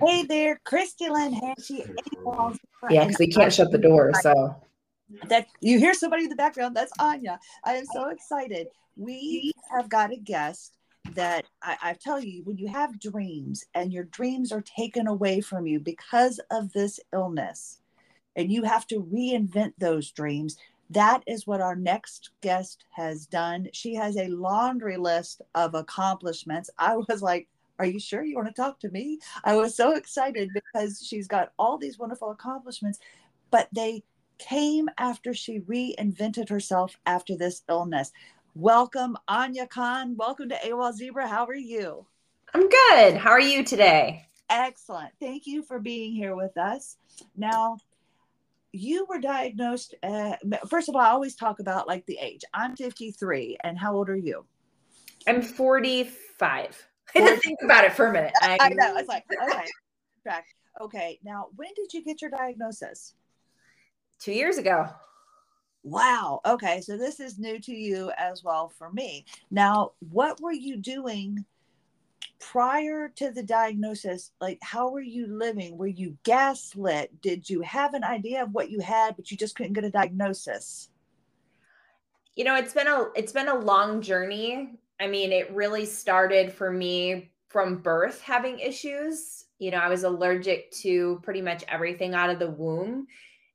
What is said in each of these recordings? Hey there, Christy Lynn Hanchey. Yeah, because we can't shut the door, so. That you hear somebody in the background, that's Aunia. I am so excited. We have got a guest that I tell you, when you have dreams and your dreams are taken away from you because of this illness, and you have to reinvent those dreams, that is what our next guest has done. She has a laundry list of accomplishments. I was like, are you sure you want to talk to me? I was so excited because she's got all these wonderful accomplishments, but they came after she reinvented herself after this illness. Welcome, Aunia Kahn. Welcome to AWOL Zebra. How are you? I'm good. How are you today? Excellent. Thank you for being here with us. Now, you were diagnosed, first of all, I always talk about like the age. I'm 53. And how old are you? I'm 45. I didn't think about it for a minute. I know. I was like, okay. Okay. Now, when did you get your diagnosis? 2 years ago. Wow. Okay. So this is new to you as well for me. Now, what were you doing prior to the diagnosis? Like, how were you living? Were you gaslit? Did you have an idea of what you had, but you just couldn't get a diagnosis? You know, it's been a long journey. I mean, it really started for me from birth having issues. You know, I was allergic to pretty much everything out of the womb.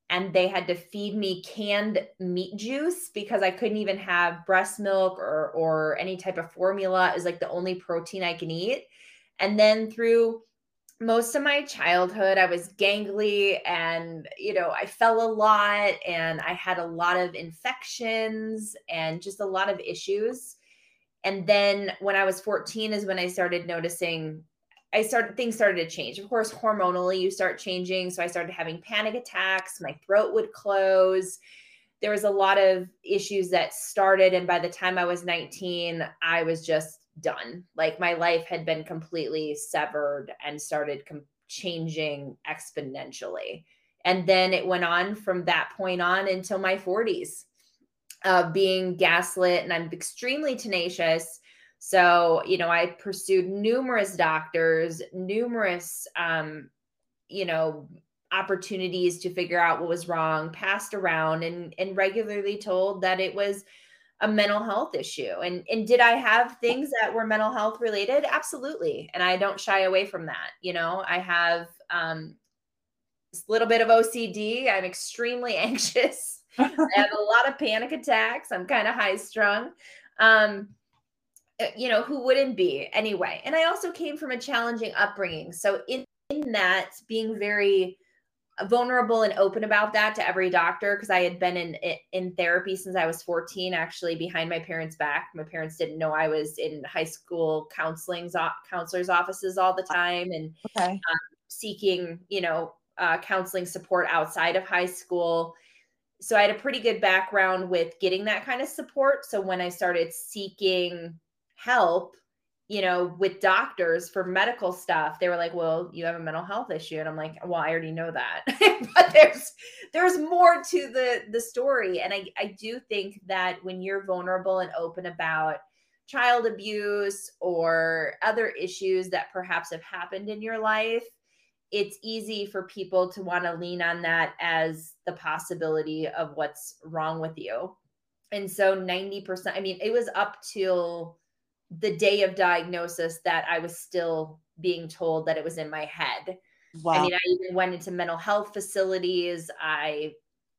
And they had to feed me canned meat juice because I couldn't even have breast milk or any type of formula. It was like the only protein I can eat. And then through most of my childhood, I was gangly and, you know, I fell a lot and I had a lot of infections and just a lot of issues. And then when I was 14 is when I started noticing things started to change. Of course, hormonally, you start changing. So I started having panic attacks. My throat would close. There was a lot of issues that started. And by the time I was 19, I was just done. Like my life had been completely severed and started changing exponentially. And then it went on from that point on until my 40s of being gaslit. And I'm extremely tenacious. So, you know, I pursued numerous doctors, numerous, you know, opportunities to figure out what was wrong, passed around and regularly told that it was a mental health issue. And did I have things that were mental health related? Absolutely. And I don't shy away from that. You know, I have a little bit of OCD. I'm extremely anxious. I have a lot of panic attacks. I'm kind of high strung. You know, who wouldn't be anyway? And I also came from a challenging upbringing. So in that, being very vulnerable and open about that to every doctor, because I had been in therapy since I was 14, actually behind my parents' back. My parents didn't know I was in high school counselors' offices all the time and seeking, you know, counseling support outside of high school. So I had a pretty good background with getting that kind of support. So when I started seeking help, you know, with doctors for medical stuff, they were like, well, you have a mental health issue. And I'm like, well, I already know that, but there's more to the story. And I do think that when you're vulnerable and open about child abuse or other issues that perhaps have happened in your life, it's easy for people to want to lean on that as the possibility of what's wrong with you. And so 90%, I mean, it was up till the day of diagnosis that I was still being told that it was in my head. Wow. I mean, I even went into mental health facilities. I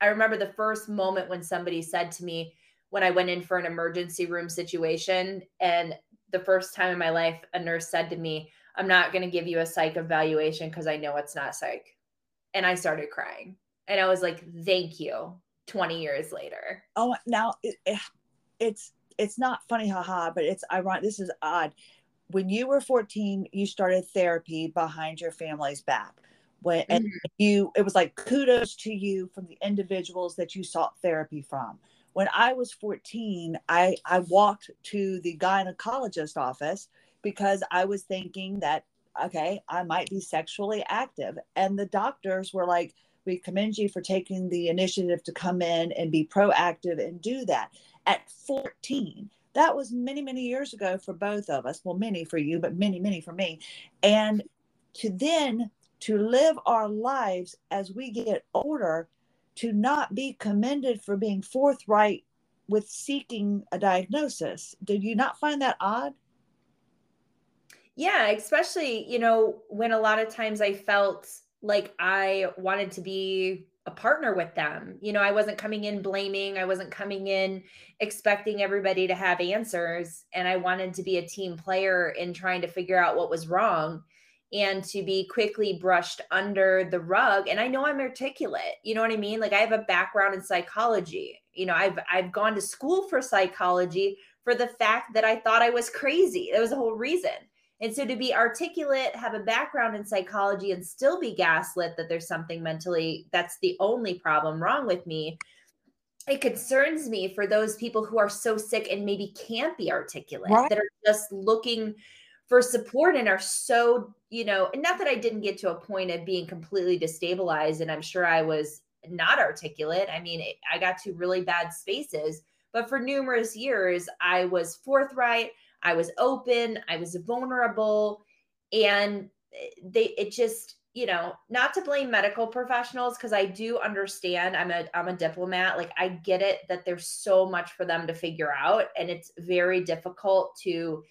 remember the first moment when somebody said to me, when I went in for an emergency room situation, and the first time in my life, a nurse said to me, I'm not going to give you a psych evaluation because I know it's not psych. And I started crying. And I was like, thank you, 20 years later. Oh, now it's not funny, haha, but it's ironic. This is odd. When you were 14, you started therapy behind your family's back. And it was like kudos to you from the individuals that you sought therapy from. When I was 14, I walked to the gynecologist's office because I was thinking that, okay, I might be sexually active. And the doctors were like, we commend you for taking the initiative to come in and be proactive and do that. At 14, that was many, many years ago for both of us. Well, many for you, but many, many for me. And to then to live our lives as we get older, to not be commended for being forthright with seeking a diagnosis. Did you not find that odd? Yeah, especially, you know, when a lot of times I felt like I wanted to be a partner with them. You know, I wasn't coming in blaming. I wasn't coming in expecting everybody to have answers. And I wanted to be a team player in trying to figure out what was wrong and to be quickly brushed under the rug. And I know I'm articulate. You know what I mean? Like, I have a background in psychology. You know, I've gone to school for psychology for the fact that I thought I was crazy. That was the whole reason. And so to be articulate, have a background in psychology, and still be gaslit that there's something mentally, that's the only problem wrong with me. It concerns me for those people who are so sick and maybe can't be articulate, right, that are just looking for support and are so, you know, and not that I didn't get to a point of being completely destabilized, and I'm sure I was not articulate. I mean, I got to really bad spaces, but for numerous years, I was forthright. I was open, I was vulnerable, and it just, you know, not to blame medical professionals, because I do understand, I'm a diplomat, like I get it that there's so much for them to figure out, and it's very difficult to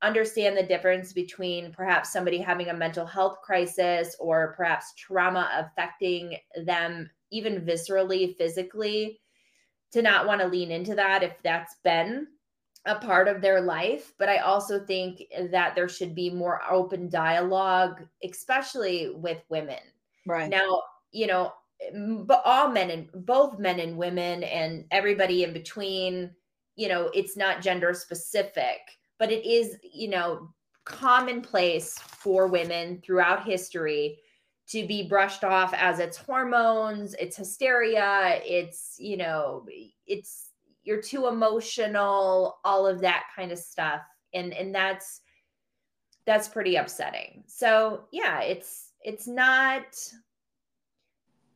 understand the difference between perhaps somebody having a mental health crisis or perhaps trauma affecting them even viscerally, physically, to not want to lean into that if that's been a part of their life. But I also think that there should be more open dialogue, especially with women. Right. Now, you know, but all men and both men and women and everybody in between, you know, it's not gender specific, but it is, you know, commonplace for women throughout history to be brushed off as it's hormones, it's hysteria, it's, you know, it's, you're too emotional, all of that kind of stuff. And that's pretty upsetting. So yeah, it's not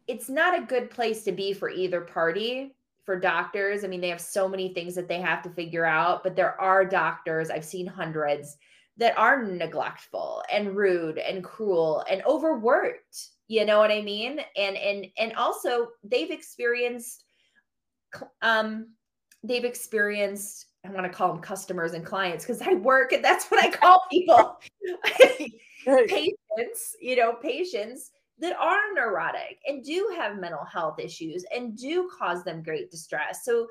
a good place to be for either party, for doctors. I mean, they have so many things that they have to figure out, but there are doctors, I've seen hundreds, that are neglectful and rude and cruel and overworked. You know what I mean? And also they've experienced, I want to call them customers and clients because I work and that's what I call people. Patients that are neurotic and do have mental health issues and do cause them great distress. So,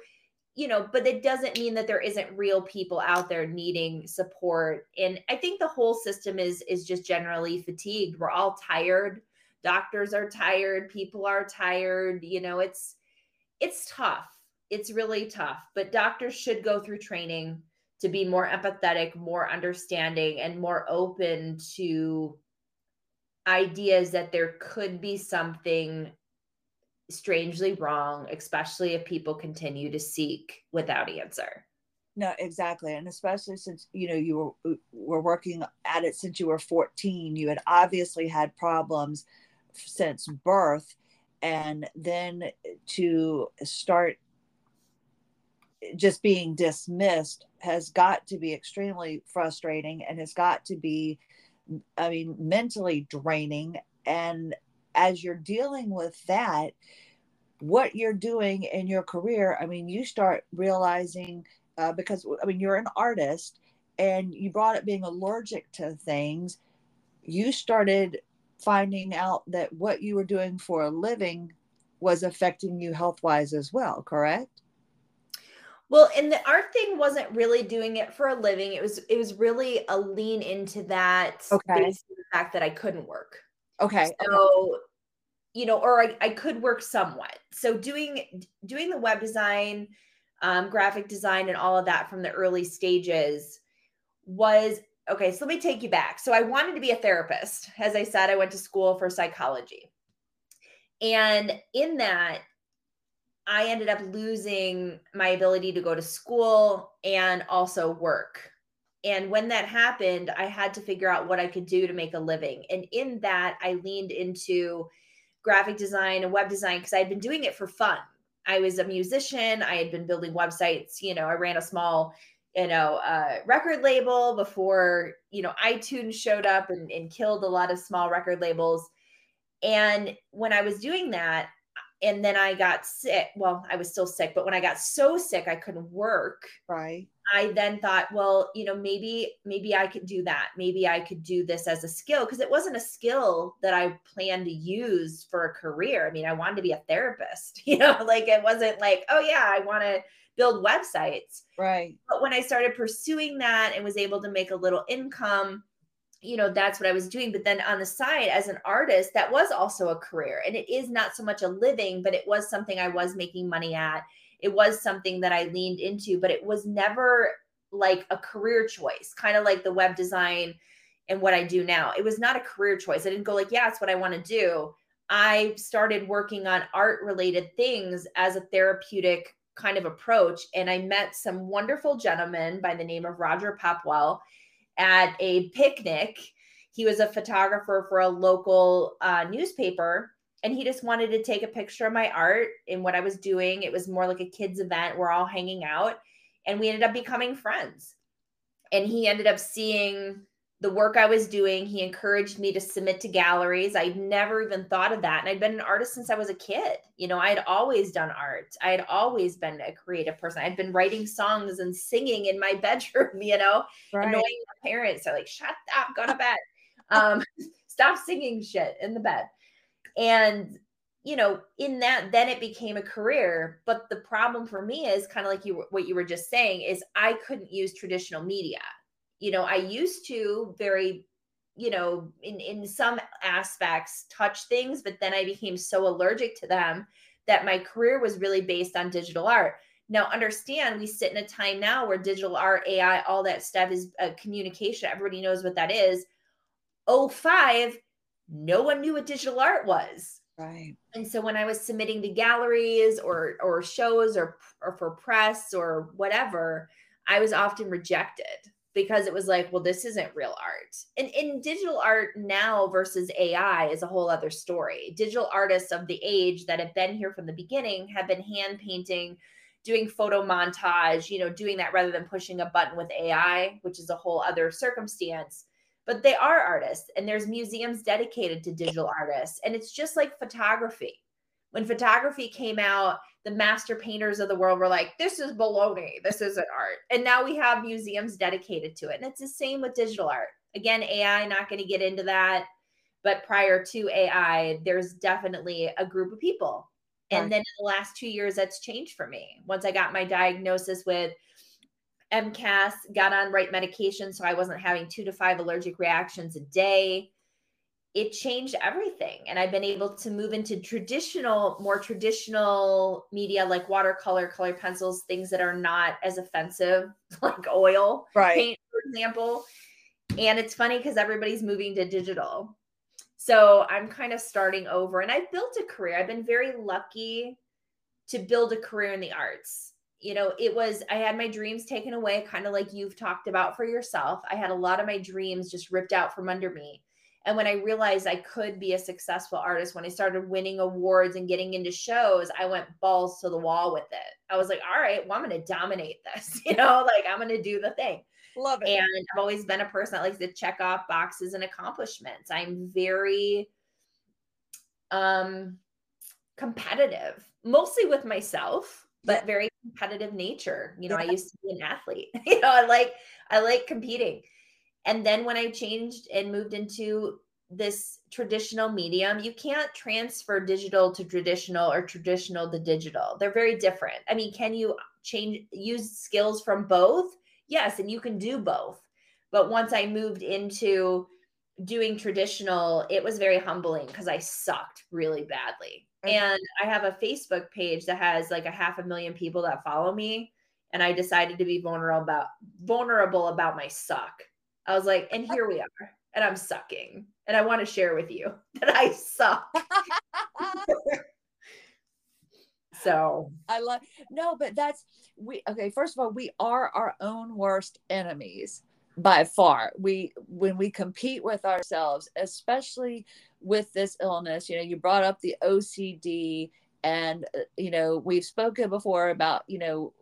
you know, but it doesn't mean that there isn't real people out there needing support. And I think the whole system is just generally fatigued. We're all tired. Doctors are tired. People are tired. You know, it's tough. It's really tough, but doctors should go through training to be more empathetic, more understanding, and more open to ideas that there could be something strangely wrong, especially if people continue to seek without answer. No, exactly. And especially since, you know, you were working at it since you were 14, you had obviously had problems since birth, and then to start just being dismissed has got to be extremely frustrating and has got to be, I mean, mentally draining. And as you're dealing with that, what you're doing in your career, I mean, you start realizing, because, I mean, you're an artist and you brought up being allergic to things. You started finding out that what you were doing for a living was affecting you health-wise as well, correct? Well, and the art thing wasn't really doing it for a living. It was really a lean into that, okay, based on the fact that I couldn't work. Okay. So, okay, you know, or I could work somewhat. So doing the web design, graphic design, and all of that from the early stages was, okay, so let me take you back. So I wanted to be a therapist. As I said, I went to school for psychology. And in that, I ended up losing my ability to go to school and also work. And when that happened, I had to figure out what I could do to make a living. And in that, I leaned into graphic design and web design because I had been doing it for fun. I was a musician. I had been building websites. You know, I ran a small record label before, iTunes showed up and killed a lot of small record labels. And when I was doing that, and then I got sick, well, I was still sick, but when I got so sick, I couldn't work. Right. I then thought, well, maybe I could do that. Maybe I could do this as a skill, because it wasn't a skill that I planned to use for a career. I mean, I wanted to be a therapist, it wasn't like, oh yeah, I want to build websites. Right. But when I started pursuing that and was able to make a little income, that's what I was doing. But then on the side as an artist, that was also a career, and it is not so much a living, but it was something I was making money at. It was something that I leaned into, but it was never like a career choice, kind of like the web design and what I do now. It was not a career choice. I didn't go like, yeah, it's what I want to do. I started working on art related things as a therapeutic kind of approach. And I met some wonderful gentleman by the name of Roger Popwell at a picnic. He was a photographer for a local newspaper, and he just wanted to take a picture of my art and what I was doing. It was more like a kids event. We're all hanging out, and we ended up becoming friends. And he ended up seeing the work I was doing. He encouraged me to submit to galleries. I'd never even thought of that. And I'd been an artist since I was a kid. I had always done art. I had always been a creative person. I'd been writing songs and singing in my bedroom, right. Annoying my parents. They're like, shut up, go to bed. Stop singing shit in the bed. And, in that, then it became a career. But the problem for me is kind of like what you were just saying is I couldn't use traditional media. I used to very, in some aspects touch things, but then I became so allergic to them that my career was really based on digital art. Now understand, we sit in a time now where digital art, AI, all that stuff is communication. Everybody knows what that is. 2005, no one knew what digital art was. Right. And so when I was submitting to galleries or shows or for press or whatever, I was often rejected, because it was like, well, this isn't real art. And in digital art now versus AI is a whole other story. Digital artists of the age that have been here from the beginning have been hand painting, doing photo montage, doing that rather than pushing a button with AI, which is a whole other circumstance. But they are artists, and there's museums dedicated to digital artists. And it's just like photography. When photography came out, the master painters of the world were like, this is baloney. This isn't art. And now we have museums dedicated to it. And it's the same with digital art. Again, AI, not going to get into that. But prior to AI, there's definitely a group of people. Right. And then in the last 2 years, that's changed for me. Once I got my diagnosis with MCAS, got on right medication, so I wasn't having 2 to 5 allergic reactions a day. It changed everything. And I've been able to move into more traditional media, like watercolor, color pencils, things that are not as offensive, like oil, right, paint, for example. And it's funny because everybody's moving to digital. So I'm kind of starting over, and I've built a career. I've been very lucky to build a career in the arts. I had my dreams taken away, kind of like you've talked about for yourself. I had a lot of my dreams just ripped out from under me. And when I realized I could be a successful artist, when I started winning awards and getting into shows, I went balls to the wall with it. I was like, all right, well, I'm going to dominate this, I'm going to do the thing. Love it. And I've always been a person that likes to check off boxes and accomplishments. I'm very competitive, mostly with myself, but very competitive nature. I used to be an athlete, I like competing. And then when I changed and moved into this traditional medium, you can't transfer digital to traditional or traditional to digital. They're very different. I mean, can you use skills from both? Yes, and you can do both. But once I moved into doing traditional, it was very humbling because I sucked really badly. Okay. And I have a Facebook page that has like 500,000 people that follow me. And I decided to be vulnerable about my suck. I was like, and here we are, and I'm sucking. And I want to share with you that I suck. So first of all, we are our own worst enemies by far. When we compete with ourselves, especially with this illness, you brought up the OCD, and, we've spoken before about, you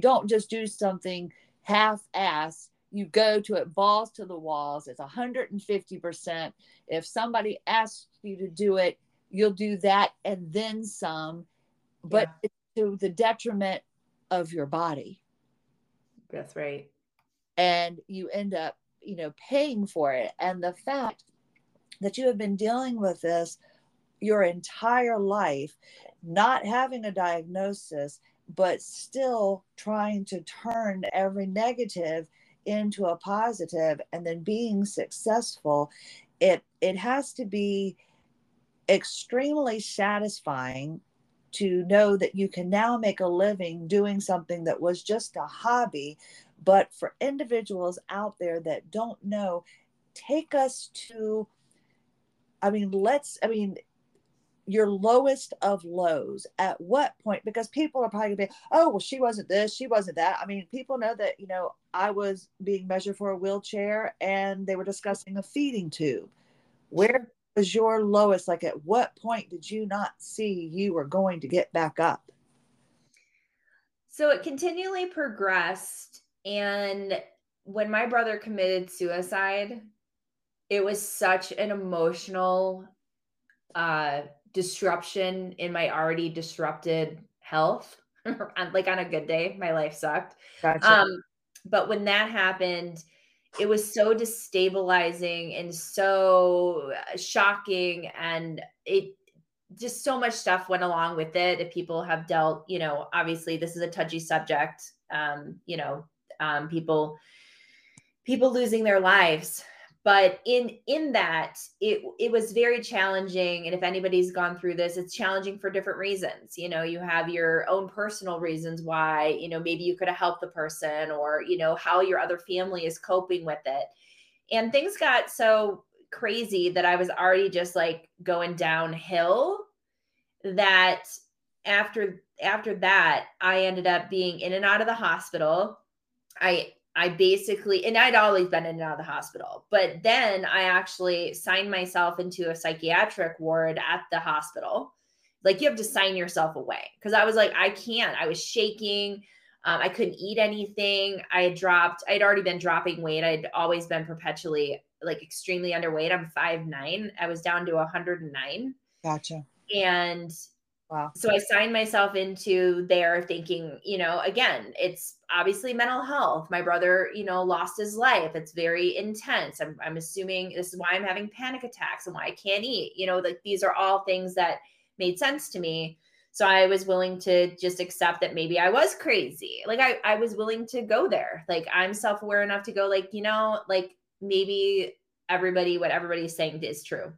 don't just do something half-assed. You go to it, balls to the walls. It's 150%. If somebody asks you to do it, you'll do that and then some, but it's to the detriment of your body. That's right. And you end up, you know, paying for it. And the fact that you have been dealing with this your entire life, not having a diagnosis, but still trying to turn every negative into a positive and then being successful, it has to be extremely satisfying to know that you can now make a living doing something that was just a hobby. But for individuals out there that don't know, take us to, your lowest of lows. At what point? Because people are probably gonna be, oh, well, she wasn't this, she wasn't that. I mean, people know that, you know, I was being measured for a wheelchair and they were discussing a feeding tube. Where was your lowest? Like, at what point did you not see you were going to get back up? So it continually progressed. And when my brother committed suicide, it was such an emotional disruption in my already disrupted health. Like, on a good day, my life sucked. Gotcha. But when that happened, it was so destabilizing and so shocking, and it just, so much stuff went along with it. If people have dealt, you know, obviously this is a touchy subject, people losing their lives. But in that, it was very challenging. And if anybody's gone through this, it's challenging for different reasons. You know, you have your own personal reasons why, you know, maybe you could have helped the person, or, you know, how your other family is coping with it. And things got so crazy that I was already just like going downhill, that after that, I ended up being in and out of the hospital. I basically, and I'd always been in and out of the hospital, but then I actually signed myself into a psychiatric ward at the hospital. Like, you have to sign yourself away. 'Cause I was like, I can't, I was shaking. I couldn't eat anything. I'd already been dropping weight. I'd always been perpetually like extremely underweight. I'm 5'9". I was down to 109. Gotcha. And wow. So I signed myself into there thinking, you know, again, it's obviously mental health. My brother, you know, lost his life. It's very intense. I'm assuming this is why I'm having panic attacks and why I can't eat. You know, like, these are all things that made sense to me. So I was willing to just accept that maybe I was crazy. Like, I was willing to go there. Like, I'm self-aware enough to go, like, you know, like, maybe what everybody's saying is true.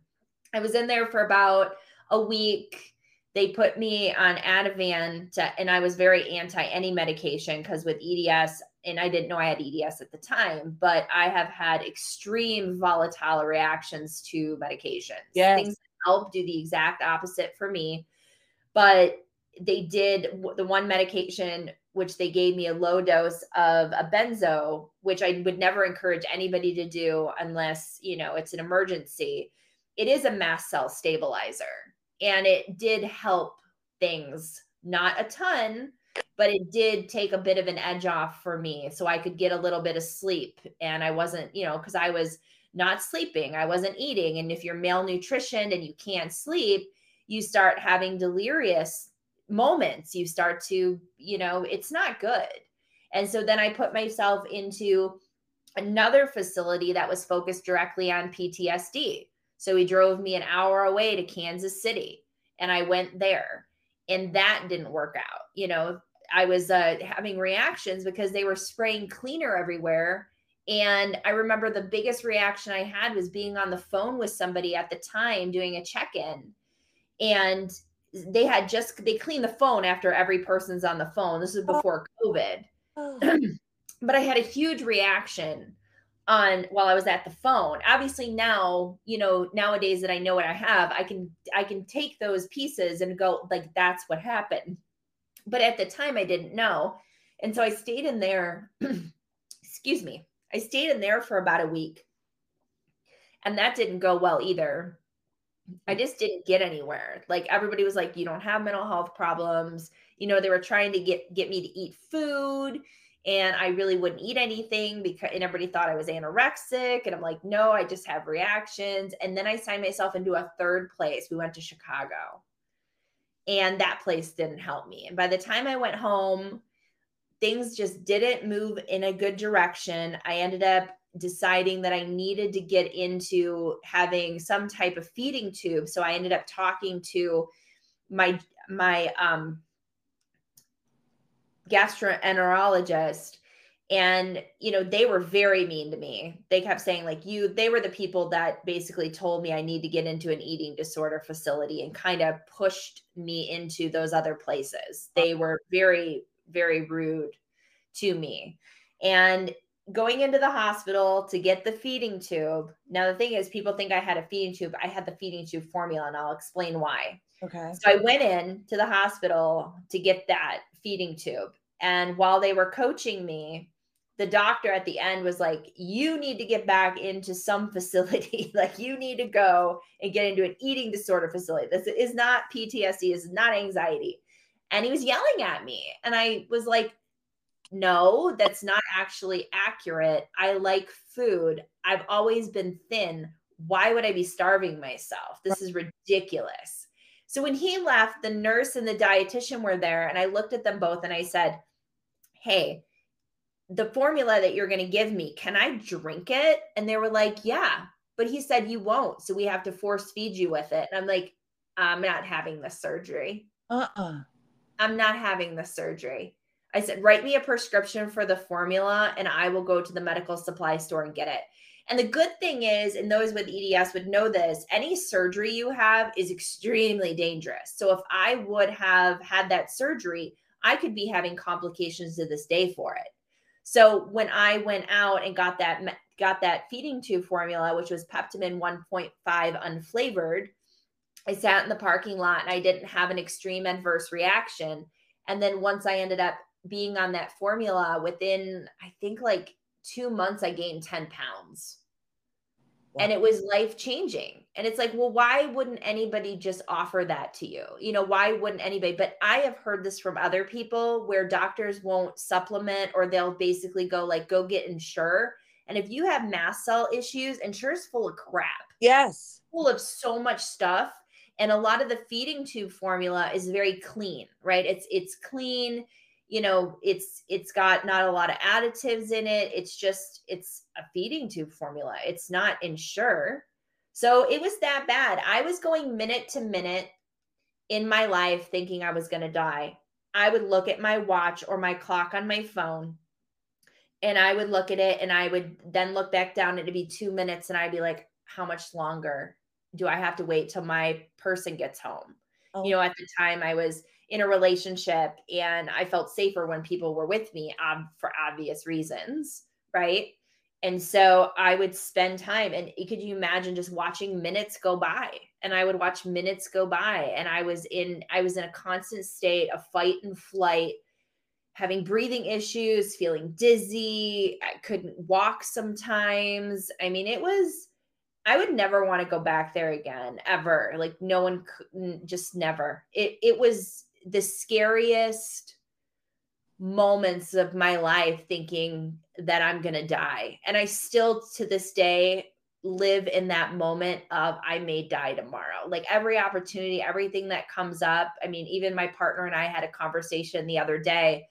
I was in there for about a week. They put me on Ativan and I was very anti any medication, because with EDS, and I didn't know I had EDS at the time, but I have had extreme volatile reactions to medications. Yes. Things that help do the exact opposite for me. But they did the one medication, which they gave me a low dose of a benzo, which I would never encourage anybody to do unless, you know, it's an emergency. It is a mast cell stabilizer. And it did help things, not a ton, but it did take a bit of an edge off for me. So I could get a little bit of sleep, and I wasn't, you know, 'cause I was not sleeping, I wasn't eating. And if you're malnutritioned and you can't sleep, you start having delirious moments. You start to, you know, it's not good. And so then I put myself into another facility that was focused directly on PTSD. So he drove me an hour away to Kansas City, and I went there, and that didn't work out. You know, I was having reactions because they were spraying cleaner everywhere. And I remember the biggest reaction I had was being on the phone with somebody at the time doing a check-in, and they clean the phone after every person's on the phone. This is before COVID, but I had a huge reaction while I was at the phone. Obviously now, you know, nowadays that I know what I have, I can take those pieces and go, like, that's what happened. But at the time I didn't know. And so I stayed in there, excuse me. I stayed in there for about a week, and that didn't go well either. I just didn't get anywhere. Like, everybody was like, you don't have mental health problems. You know, they were trying to get me to eat food. And I really wouldn't eat anything because, and everybody thought I was anorexic. And I'm like, no, I just have reactions. And then I signed myself into a third place. We went to Chicago, and that place didn't help me. And by the time I went home, things just didn't move in a good direction. I ended up deciding that I needed to get into having some type of feeding tube. So I ended up talking to my gastroenterologist, and, you know, they were very mean to me. They kept saying, like, they were the people that basically told me I need to get into an eating disorder facility and kind of pushed me into those other places. They were very, very rude to me. And going into the hospital to get the feeding tube. Now, the thing is, people think I had a feeding tube. I had the feeding tube formula, and I'll explain why. Okay. So I went in to the hospital to get that feeding tube. And while they were coaching me, the doctor at the end was like, you need to get back into some facility. Like, you need to go and get into an eating disorder facility. This is not PTSD. This is not anxiety. And he was yelling at me. And I was like, no, that's not actually accurate. I like food. I've always been thin. Why would I be starving myself? This is ridiculous. So when he left, the nurse and the dietitian were there, and I looked at them both and I said, hey, the formula that you're going to give me, can I drink it? And they were like, yeah, but he said, you won't. So we have to force feed you with it. And I'm like, I'm not having this surgery. I'm not having this surgery. I said, write me a prescription for the formula and I will go to the medical supply store and get it. And the good thing is, and those with EDS would know this, any surgery you have is extremely dangerous. So if I would have had that surgery, I could be having complications to this day for it. So when I went out and got that feeding tube formula, which was Peptamen 1.5 unflavored, I sat in the parking lot and I didn't have an extreme adverse reaction. And then once I ended up being on that formula, within, I think, like 2 months, I gained 10 pounds. Wow. And it was life-changing. And it's like, well, why wouldn't anybody just offer that to you? You know, why wouldn't anybody? But I have heard this from other people where doctors won't supplement, or they'll basically go like, go get Ensure. And if you have mast cell issues, Ensure is full of crap. Yes. Full of so much stuff. And a lot of the feeding tube formula is very clean, right? It's clean. You know, it's got not a lot of additives in it. It's just, it's a feeding tube formula. It's not Ensure. So it was that bad. I was going minute to minute in my life thinking I was going to die. I would look at my watch or my clock on my phone, and I would look at it, and I would then look back down, and it'd be 2 minutes. And I'd be like, how much longer do I have to wait till my person gets home? Oh. You know, at the time I was in a relationship, and I felt safer when people were with me for obvious reasons. Right. And so I would spend time, and could you imagine just watching minutes go by? And I would watch minutes go by, and I was in a constant state of fight and flight, having breathing issues, feeling dizzy. I couldn't walk sometimes. I mean, I would never want to go back there again, ever. Like, no one could, just never. It was the scariest moments of my life, thinking that I'm going to die. And I still to this day live in that moment of, I may die tomorrow. Like, every opportunity, everything that comes up. I mean, even my partner and I had a conversation the other day,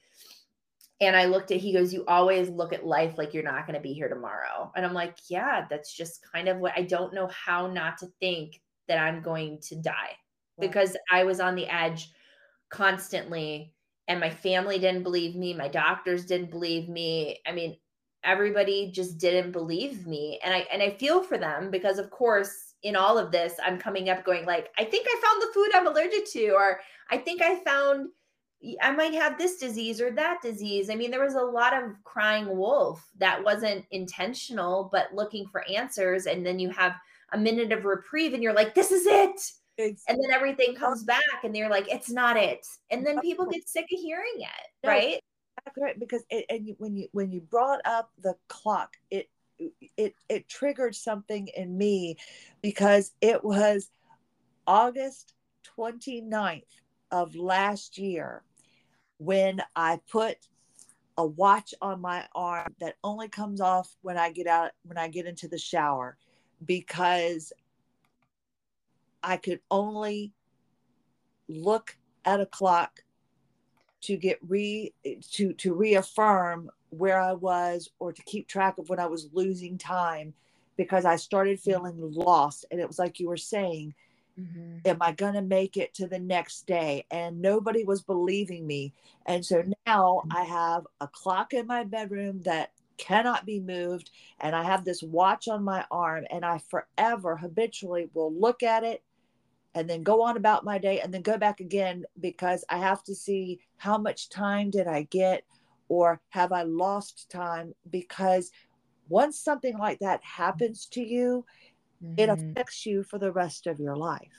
and I looked at, he goes, you always look at life like you're not going to be here tomorrow. And I'm like, yeah, that's just kind of what, I don't know how not to think that I'm going to die, because I was on the edge constantly, and my family didn't believe me. My doctors didn't believe me. I mean, everybody just didn't believe me. And I feel for them, because of course, in all of this, I'm coming up going like, I think I found the food I'm allergic to, or I think I found, I might have this disease or that disease. I mean, there was a lot of crying wolf that wasn't intentional, but looking for answers. And then you have a minute of reprieve, and you're like, this is it. And then everything comes back, and they're like, it's not it. And then people get sick of hearing it. Right. Right. Because when you brought up the clock, it triggered something in me, because it was August 29th of last year when I put a watch on my arm that only comes off when I get out, when I get into the shower, because I could only look at a clock to get to reaffirm where I was, or to keep track of when I was losing time, because I started feeling lost. And it was like you were saying, mm-hmm. Am I going to make it to the next day? And nobody was believing me. And so now I have a clock in my bedroom that cannot be moved. And I have this watch on my arm, and I forever habitually will look at it and then go on about my day and then go back again, because I have to see how much time did I get, or have I lost time? Because once something like that happens to you, mm-hmm. it affects you for the rest of your life.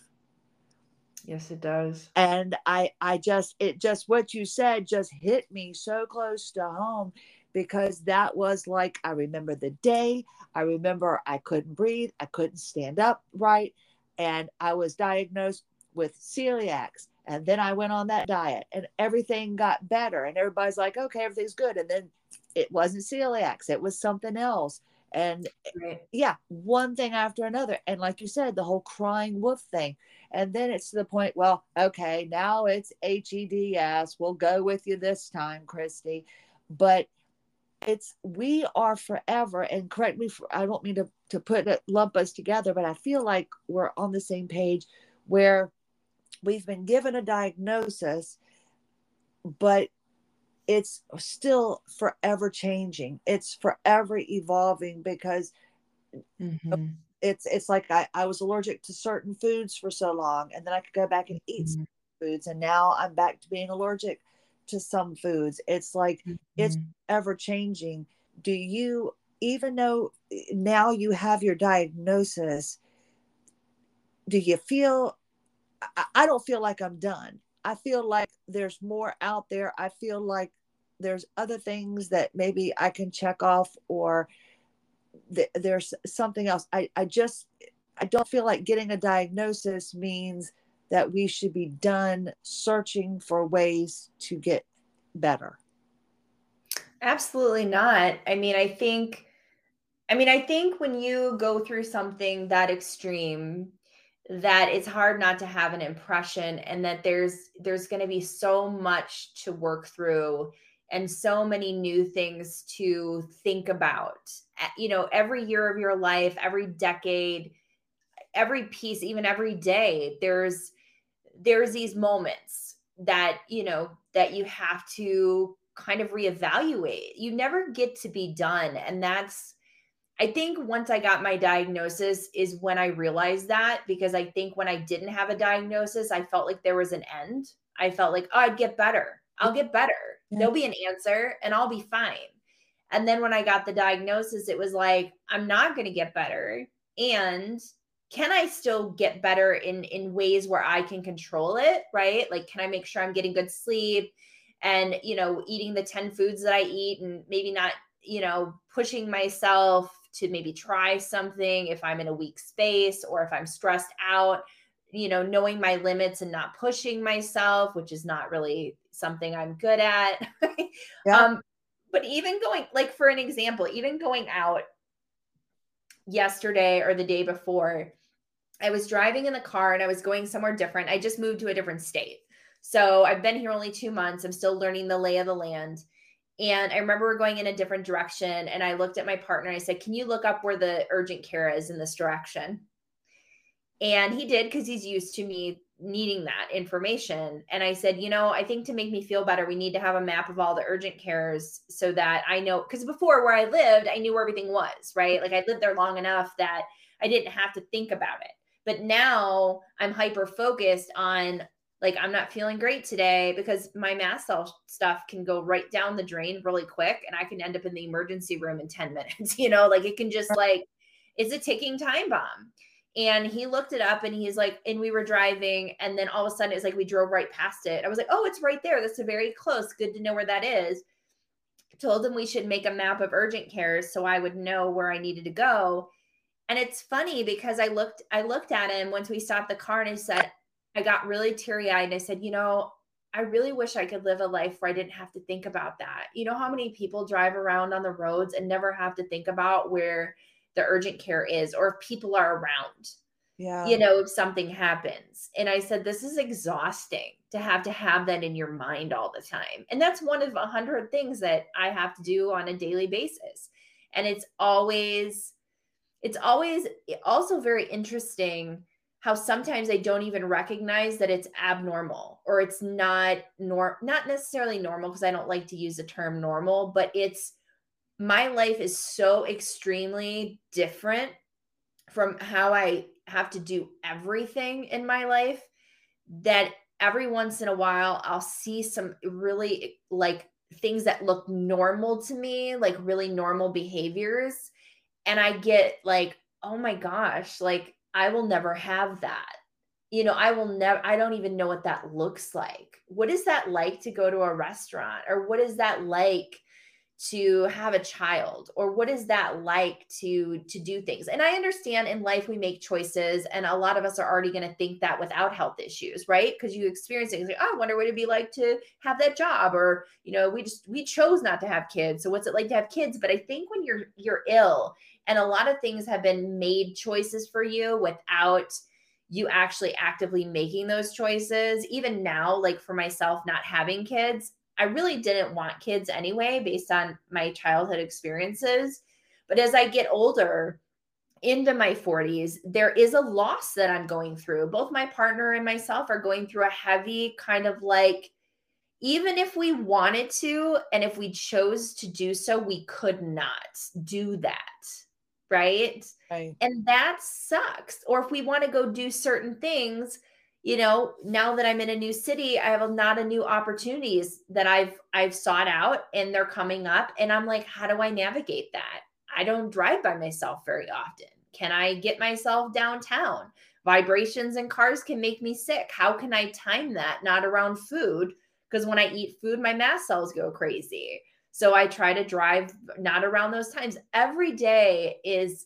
Yes, it does. And I just what you said just hit me so close to home, because that was like, I remember the day. I remember I couldn't breathe. I couldn't stand up right. And I was diagnosed with celiacs. And then I went on that diet and everything got better. And everybody's like, okay, everything's good. And then it wasn't celiacs. It was something else. And right. yeah, one thing after another. And like you said, the whole crying wolf thing. And then it's to the point, well, okay, now it's HEDS. We'll go with you this time, Christy. But it's, we are forever, and correct me, I don't mean to put it, lump us together, but I feel like we're on the same page where we've been given a diagnosis, but it's still forever changing. It's forever evolving, because mm-hmm. it's like I was allergic to certain foods for so long, and then I could go back and eat mm-hmm. some foods, and now I'm back to being allergic to some foods. It's like mm-hmm. it's ever changing. Do you, even though now you have your diagnosis, do you feel, I don't feel like I'm done. I feel like there's more out there. I feel like there's other things that maybe I can check off, or there's something else. I don't feel like getting a diagnosis means that we should be done searching for ways to get better. Absolutely not. I think when you go through something that extreme, that it's hard not to have an impression, and that there's going to be so much to work through and so many new things to think about. You know, every year of your life, every decade, every piece, even every day, there's these moments that, you know, that you have to kind of reevaluate. You never get to be done. And that's, I think once I got my diagnosis is when I realized that, because I think when I didn't have a diagnosis, I felt like there was an end. I felt like, oh, I'd get better. I'll get better. Yeah. There'll be an answer and I'll be fine. And then when I got the diagnosis, it was like, I'm not going to get better. And can I still get better in ways where I can control it, right? Like, can I make sure I'm getting good sleep and, you know, eating the 10 foods that I eat, and maybe not, you know, pushing myself to maybe try something if I'm in a weak space, or if I'm stressed out, you know, knowing my limits and not pushing myself, which is not really something I'm good at. Yeah. But even going, like, for an example, even going out yesterday or the day before, I was driving in the car and I was going somewhere different. I just moved to a different state. So I've been here only 2 months. I'm still learning the lay of the land. And I remember we're going in a different direction, and I looked at my partner and I said, can you look up where the urgent care is in this direction? And he did, because he's used to me needing that information. And I said, you know, I think to make me feel better, we need to have a map of all the urgent cares so that I know, because before where I lived, I knew where everything was, right? Like, I lived there long enough that I didn't have to think about it. But now I'm hyper-focused on, like, I'm not feeling great today, because my mast cell stuff can go right down the drain really quick, and I can end up in the emergency room in 10 minutes, you know, like, it can just, like, it's a ticking time bomb. And he looked it up and he's like, and we were driving, and then all of a sudden it's like, we drove right past it. I was like, oh, it's right there. That's a very close. Good to know where that is. I told him we should make a map of urgent cares so I would know where I needed to go. And it's funny, because I looked at him once we stopped the car, and I said, I got really teary eyed and I said, you know, I really wish I could live a life where I didn't have to think about that. You know how many people drive around on the roads and never have to think about where the urgent care is or if people are around, you know, if something happens. And I said, this is exhausting to have that in your mind all the time. And that's one of 100 things that I have to do on a daily basis. And it's always also very interesting how sometimes they don't even recognize that it's abnormal or it's not necessarily normal, because I don't like to use the term normal, but my life is so extremely different from how I have to do everything in my life that every once in a while I'll see some really like things that look normal to me, like really normal behaviors. And I get like, oh my gosh, like I will never have that. You know, I don't even know what that looks like. What is that like to go to a restaurant? Or what is that like to have a child? Or what is that like to do things? And I understand in life, we make choices. And a lot of us are already going to think that without health issues, right? Because you experience it. It's like, oh, I wonder what it'd be like to have that job. Or, you know, we chose not to have kids. So what's it like to have kids? But I think when you're ill, and a lot of things have been made choices for you without you actually actively making those choices. Even now, like for myself, not having kids, I really didn't want kids anyway, based on my childhood experiences. But as I get older into my 40s, there is a loss that I'm going through. Both my partner and myself are going through a heavy kind of like, even if we wanted to, and if we chose to do so, we could not do that. Right. And that sucks. Or if we want to go do certain things, you know, now that I'm in a new city, I have a lot of new opportunities that I've sought out and they're coming up. And I'm like, how do I navigate that? I don't drive by myself very often. Can I get myself downtown? Vibrations in cars can make me sick. How can I time that? Not around food, because when I eat food, my mast cells go crazy. So I try to drive not around those times. Every day is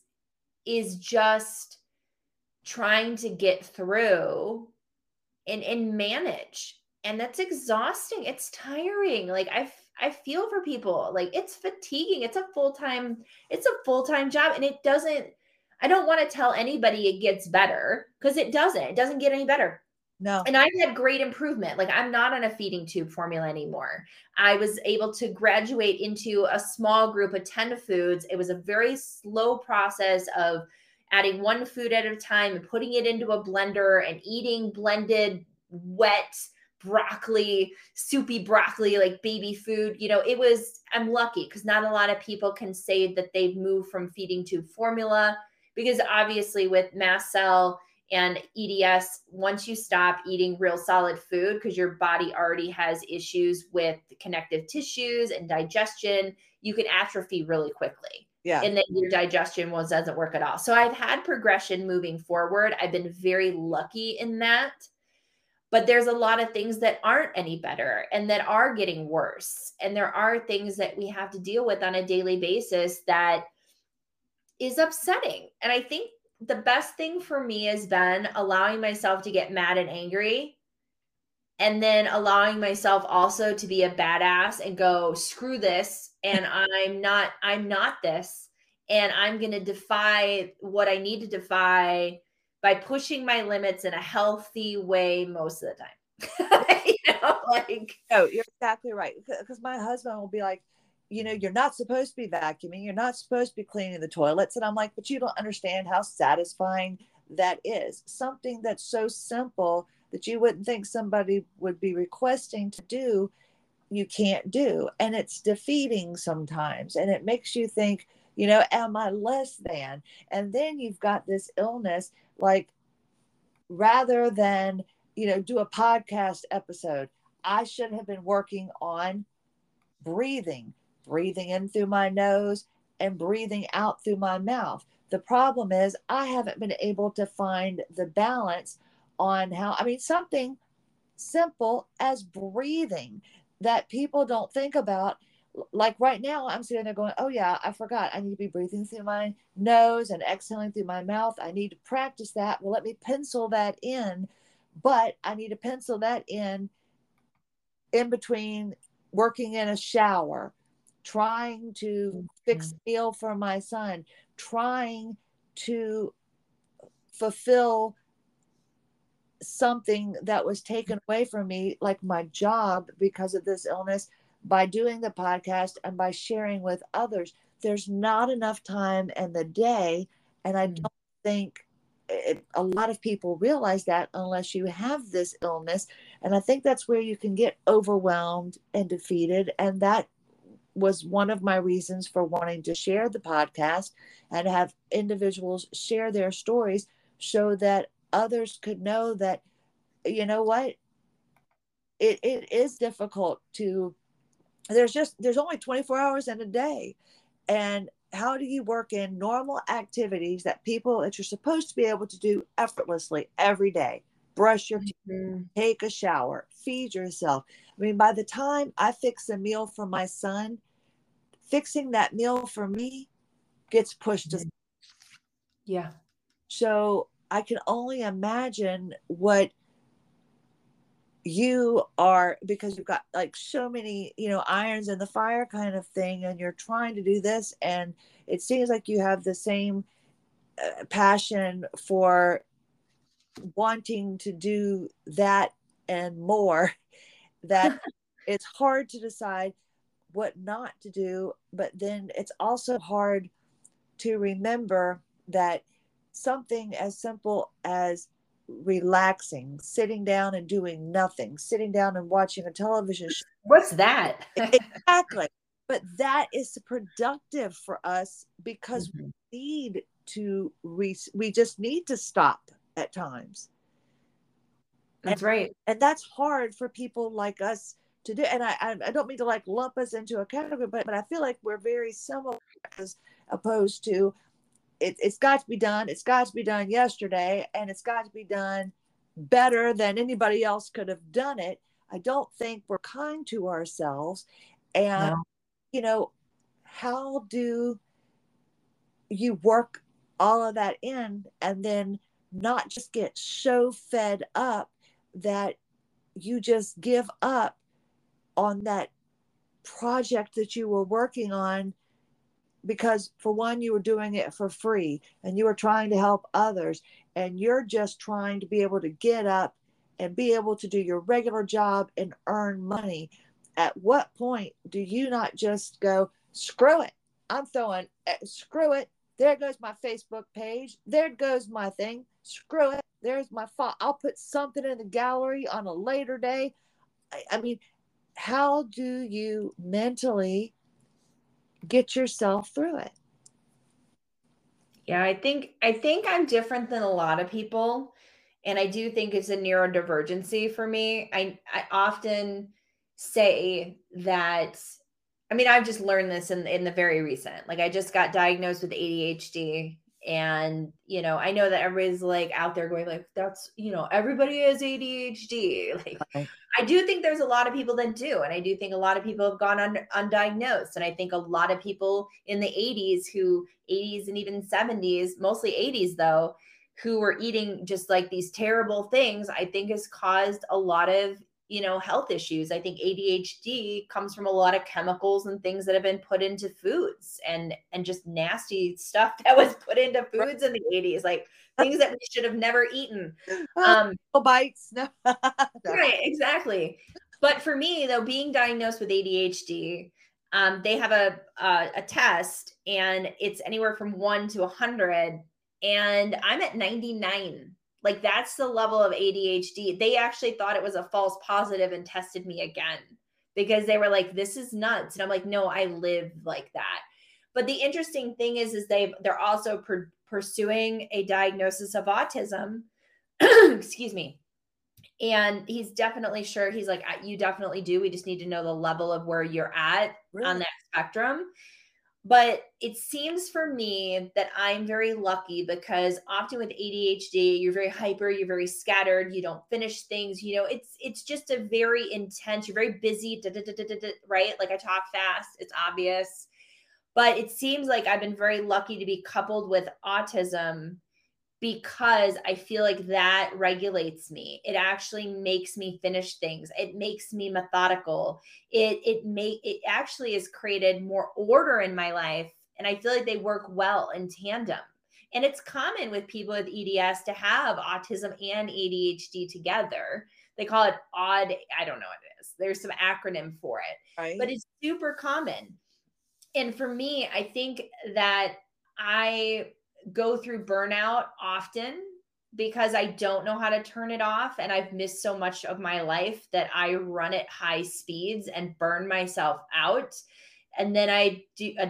just trying to get through and manage. And that's exhausting. It's tiring. Like I feel for people. Like it's fatiguing. It's a full-time job. And I don't want to tell anybody it gets better, because it doesn't. It doesn't get any better. No. And I had great improvement. Like I'm not on a feeding tube formula anymore. I was able to graduate into a small group of 10 foods. It was a very slow process of adding one food at a time and putting it into a blender and eating blended, wet broccoli, soupy broccoli, like baby food. You know, I'm lucky because not a lot of people can say that they've moved from feeding tube formula, because obviously with mast cell and EDS, once you stop eating real solid food, because your body already has issues with connective tissues and digestion, you can atrophy really quickly. Yeah. And then your digestion doesn't work at all. So I've had progression moving forward. I've been very lucky in that. But there's a lot of things that aren't any better and that are getting worse. And there are things that we have to deal with on a daily basis that is upsetting. And I think the best thing for me has been allowing myself to get mad and angry, and then allowing myself also to be a badass and go, screw this. And I'm not this. And I'm going to defy what I need to defy by pushing my limits in a healthy way most of the time. You know, like, no, you're exactly right. Because my husband will be like, you know, you're not supposed to be vacuuming. You're not supposed to be cleaning the toilets. And I'm like, but you don't understand how satisfying that is. Something that's so simple that you wouldn't think somebody would be requesting to do, you can't do. And it's defeating sometimes. And it makes you think, you know, am I less than? And then you've got this illness, like rather than, you know, do a podcast episode, I should have been working on breathing in through my nose and breathing out through my mouth. The problem is I haven't been able to find the balance on how, I mean, something simple as breathing that people don't think about. Like right now I'm sitting there going, oh yeah, I forgot. I need to be breathing through my nose and exhaling through my mouth. I need to practice that. Well, let me pencil that in, but I need to pencil that in in between working in a shower, trying to fix a meal for my son, trying to fulfill something that was taken away from me, like my job because of this illness, by doing the podcast and by sharing with others. There's not enough time in the day. And I don't think a lot of people realize that unless you have this illness. And I think that's where you can get overwhelmed and defeated. And that was one of my reasons for wanting to share the podcast and have individuals share their stories so that others could know that, you know what, it is difficult to, there's only 24 hours in a day. And how do you work in normal activities that you're supposed to be able to do effortlessly every day? Brush your teeth, take a shower, feed yourself. I mean, by the time I fix a meal for my son, fixing that meal for me gets pushed aside. Yeah. So I can only imagine what you are, because you've got like so many, irons in the fire kind of thing, and you're trying to do this. And it seems like you have the same passion for wanting to do that and more, that it's hard to decide what not to do. But then it's also hard to remember that something as simple as relaxing, sitting down and doing nothing, sitting down and watching a television show. What's that? Exactly. But that is productive for us, because we need to, we just need to stop at times. That's right. And that's hard for people like us to do. And I don't mean to like lump us into a category, but I feel like we're very similar, as opposed to, it's got to be done. It's got to be done yesterday, and it's got to be done better than anybody else could have done it. I don't think we're kind to ourselves. And, how do you work all of that in and then not just get so fed up that you just give up on that project that you were working on? Because for one, you were doing it for free, and you were trying to help others, and you're just trying to be able to get up and be able to do your regular job and earn money. At what point do you not just go, screw it, screw it, there goes my Facebook page, there goes my thing, screw it, there's my fault, I'll put something in the gallery on a later day. I mean, how do you mentally get yourself through it? Yeah, I think I'm different than a lot of people. And I do think it's a neurodivergency for me. I often say that, I mean, I've just learned this in the very recent, like I just got diagnosed with ADHD, and, I know that everybody's like out there going like, that's, everybody has ADHD. Like, okay. I do think there's a lot of people that do. And I do think a lot of people have gone undiagnosed. And I think a lot of people in the 80s and even 70s, mostly 80s though, who were eating just like these terrible things, I think has caused a lot of, health issues. I think ADHD comes from a lot of chemicals and things that have been put into foods, and just nasty stuff that was put into foods in the 80s, like things that we should have never eaten. Bites. Right, exactly. But for me though, being diagnosed with ADHD, they have a test, and it's anywhere from 1 to 100. And I'm at 99. Like, that's the level of ADHD. They actually thought it was a false positive and tested me again, because they were like, this is nuts. And I'm like, no, I live like that. But the interesting thing is they're also pursuing a diagnosis of autism. Excuse me. And he's definitely sure. He's like, you definitely do. We just need to know the level of where you're at on that spectrum. But it seems for me that I'm very lucky, because often with ADHD, you're very hyper, you're very scattered, you don't finish things, it's just a very intense, you're very busy, right? Like, I talk fast, it's obvious. But it seems like I've been very lucky to be coupled with autism, because I feel like that regulates me. It actually makes me finish things. It makes me methodical. It actually has created more order in my life. And I feel like they work well in tandem. And it's common with people with EDS to have autism and ADHD together. They call it odd. I don't know what it is. There's some acronym for it, right? But it's super common. And for me, I think that I go through burnout often because I don't know how to turn it off. And I've missed so much of my life that I run at high speeds and burn myself out. And then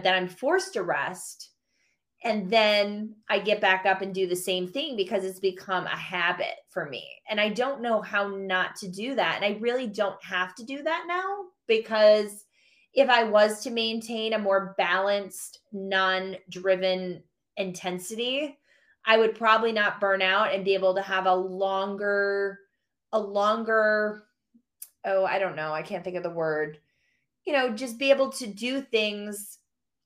I'm forced to rest. And then I get back up and do the same thing because it's become a habit for me. And I don't know how not to do that. And I really don't have to do that now, because if I was to maintain a more balanced, non-driven intensity, I would probably not burn out and be able to have a longer, oh, I don't know. I can't think of the word, just be able to do things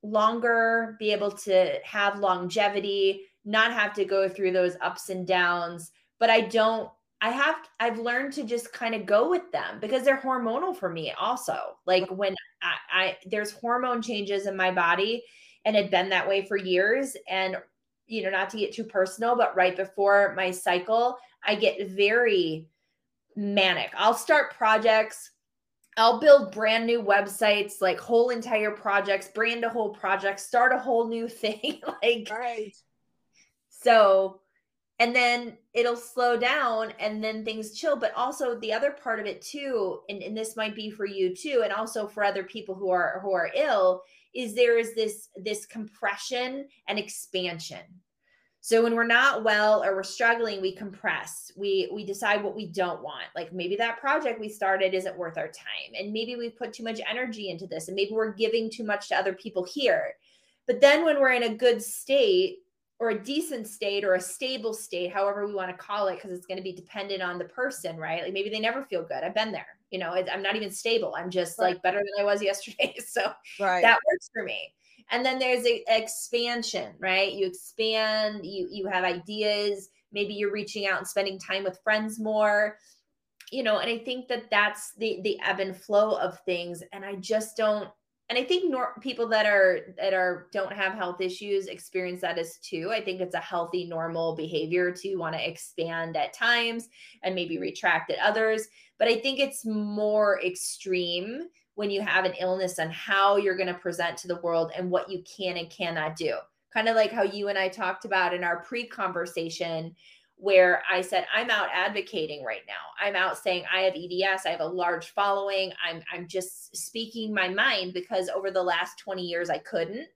longer, be able to have longevity, not have to go through those ups and downs. But I've learned to just kind of go with them because they're hormonal for me also. Like when I there's hormone changes in my body, and it'd been that way for years. And, not to get too personal, but right before my cycle, I get very manic. I'll start projects. I'll build brand new websites, like whole entire projects, brand a whole project, start a whole new thing. Like, right. So, and then it'll slow down and then things chill. But also the other part of it too, and this might be for you too, and also for other people who are ill, is there is this compression and expansion. So when we're not well or we're struggling, we compress. We decide what we don't want. Like maybe that project we started isn't worth our time. And maybe we put too much energy into this, and maybe we're giving too much to other people here. But then when we're in a good state or a decent state or a stable state, however we want to call it, because it's going to be dependent on the person, right? Like maybe they never feel good. I've been there. I'm not even stable. I'm just right. Like better than I was yesterday. So right. That works for me. And then there's expansion, right? You expand, you have ideas, maybe you're reaching out and spending time with friends more, and I think that that's the ebb and flow of things. And I just don't, and I think people that don't have health issues experience that as too. I think it's a healthy, normal behavior to want to expand at times and maybe retract at others. But I think it's more extreme when you have an illness and how you're going to present to the world and what you can and cannot do. Kind of like how you and I talked about in our pre-conversation, where I said, I'm out advocating right now. I'm out saying I have EDS. I have a large following. I'm just speaking my mind, because over the last 20 years, I couldn't.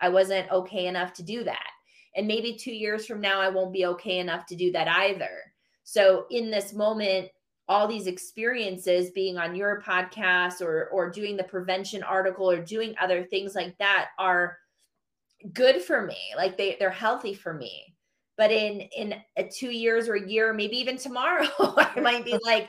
I wasn't okay enough to do that. And maybe 2 years from now, I won't be okay enough to do that either. So in this moment, all these experiences, being on your podcast or doing the prevention article or doing other things like that, are good for me. Like they're healthy for me. But in 2 years or a year, maybe even tomorrow, I might be like,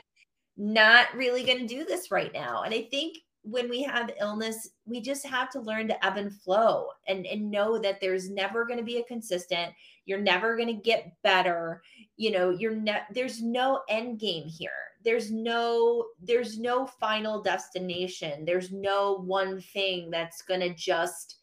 not really going to do this right now. And I think when we have illness, we just have to learn to ebb and flow and know that there's never going to be a consistent. You're never going to get better. There's no end game here. There's no final destination. There's no one thing that's going to just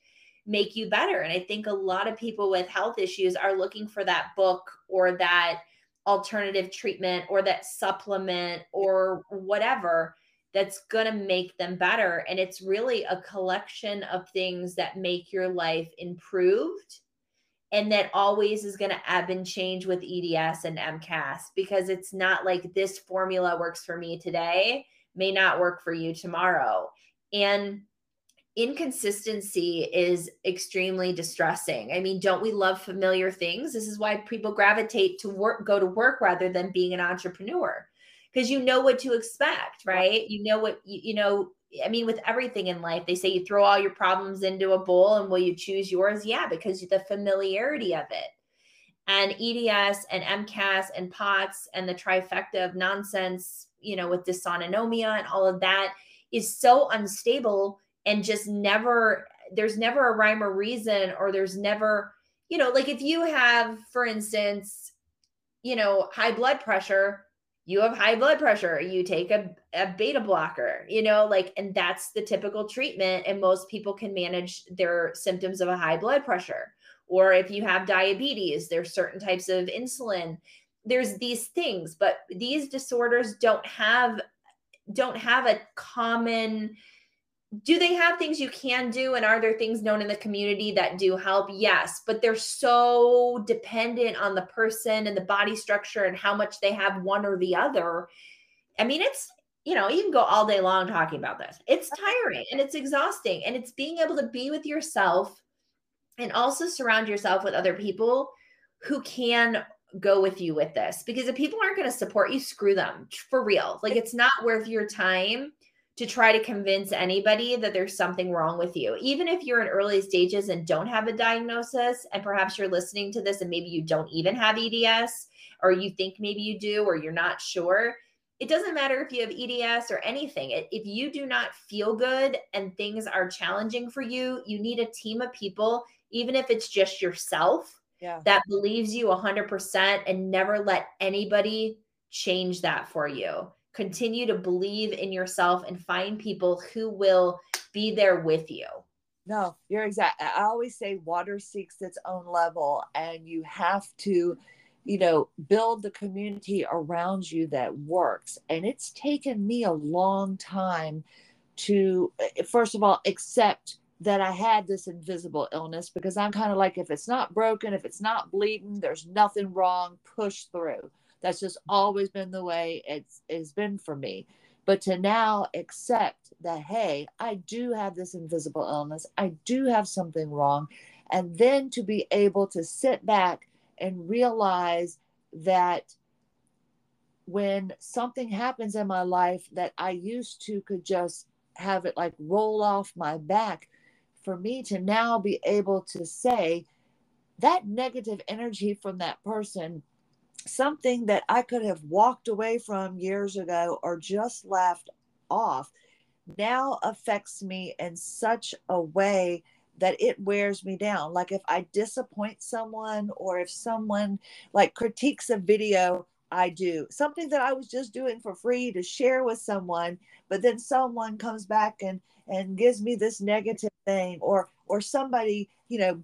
make you better. And I think a lot of people with health issues are looking for that book or that alternative treatment or that supplement or whatever that's going to make them better. And it's really a collection of things that make your life improved, and that always is going to ebb and change with EDS and MCAS, because it's not like this formula works for me today, may not work for you tomorrow. And inconsistency is extremely distressing. I mean, don't we love familiar things? This is why people gravitate to go to work rather than being an entrepreneur, because you know what to expect, right? With everything in life, they say you throw all your problems into a bowl and will you choose yours? Yeah, because the familiarity of it. And EDS and MCAS and POTS and the trifecta of nonsense, with dysautonomia and all of that, is so unstable and just never, there's never a rhyme or reason, or there's never, you know, like if you have, for instance, you know, high blood pressure, you have high blood pressure, you take a beta blocker, you know, like, and that's the typical treatment. And most people can manage their symptoms of a high blood pressure. Or if you have diabetes, there's certain types of insulin. There's these things, but these disorders don't have a common. Do they have things you can do? And are there things known in the community that do help? Yes, but they're so dependent on the person and the body structure and how much they have one or the other. I mean, it's, you know, you can go all day long talking about this. It's tiring and it's exhausting, and it's being able to be with yourself and also surround yourself with other people who can go with you with this, because if people aren't going to support you, screw them, for real. Like, it's not worth your time to try to convince anybody that there's something wrong with you. Even if you're in early stages and don't have a diagnosis, and perhaps you're listening to this and maybe you don't even have EDS, or you think maybe you do, or you're not sure. It doesn't matter if you have EDS or anything. If you do not feel good and things are challenging for you, you need a team of people, even if it's just yourself, that believes you 100%, and never let anybody change that for you. Continue to believe in yourself and find people who will be there with you. No, you're exact. I always say water seeks its own level, and you have to, you know, build the community around you that works. And it's taken me a long time to, first of all, accept that I had this invisible illness, because I'm kind of like, if it's not broken, if it's not bleeding, there's nothing wrong, push through. That's just always been the way it's been for me. But to now accept that, hey, I do have this invisible illness. I do have something wrong. And then to be able to sit back and realize that when something happens in my life that I used to could just have it like roll off my back, for me to now be able to say that negative energy from that person, something that I could have walked away from years ago or just laughed off, now affects me in such a way that it wears me down. Like if I disappoint someone, or if someone like critiques a video I do, something that I was just doing for free to share with someone, but then someone comes back and gives me this negative thing, or somebody, you know,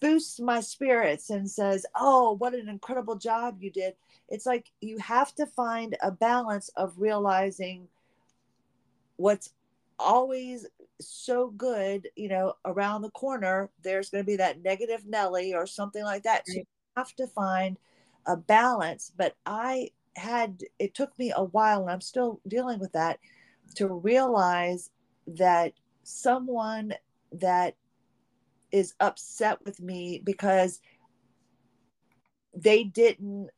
boosts my spirits and says, oh, what an incredible job you did. It's like, you have to find a balance of realizing what's always so good, you know, around the corner, there's going to be that negative Nelly or something like that. So you have to find a balance. But it took me a while, and I'm still dealing with that, to realize that someone that is upset with me because they didn't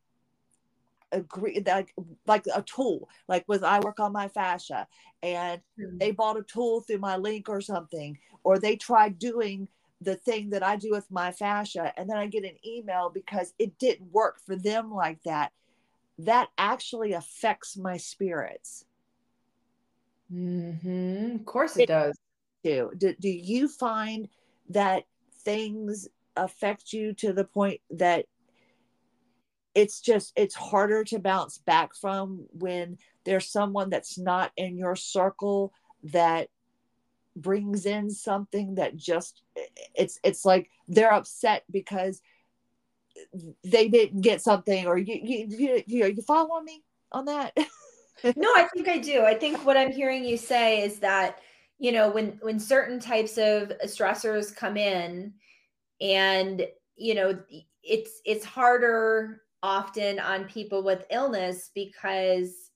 agree, that like a tool, like with, I work on my fascia, and they bought a tool through my link or something, or they tried doing the thing that I do with my fascia, and then I get an email because it didn't work for them like that. That actually affects my spirits. Mm-hmm. Of course it does. Do you find that things affect you to the point that it's harder to bounce back from when there's someone that's not in your circle that brings in something that just, it's like they're upset because they didn't get something, or you following me on that? No, I think I do. I think what I'm hearing you say is that, you know, when certain types of stressors come in, and, you know, it's harder often on people with illness, because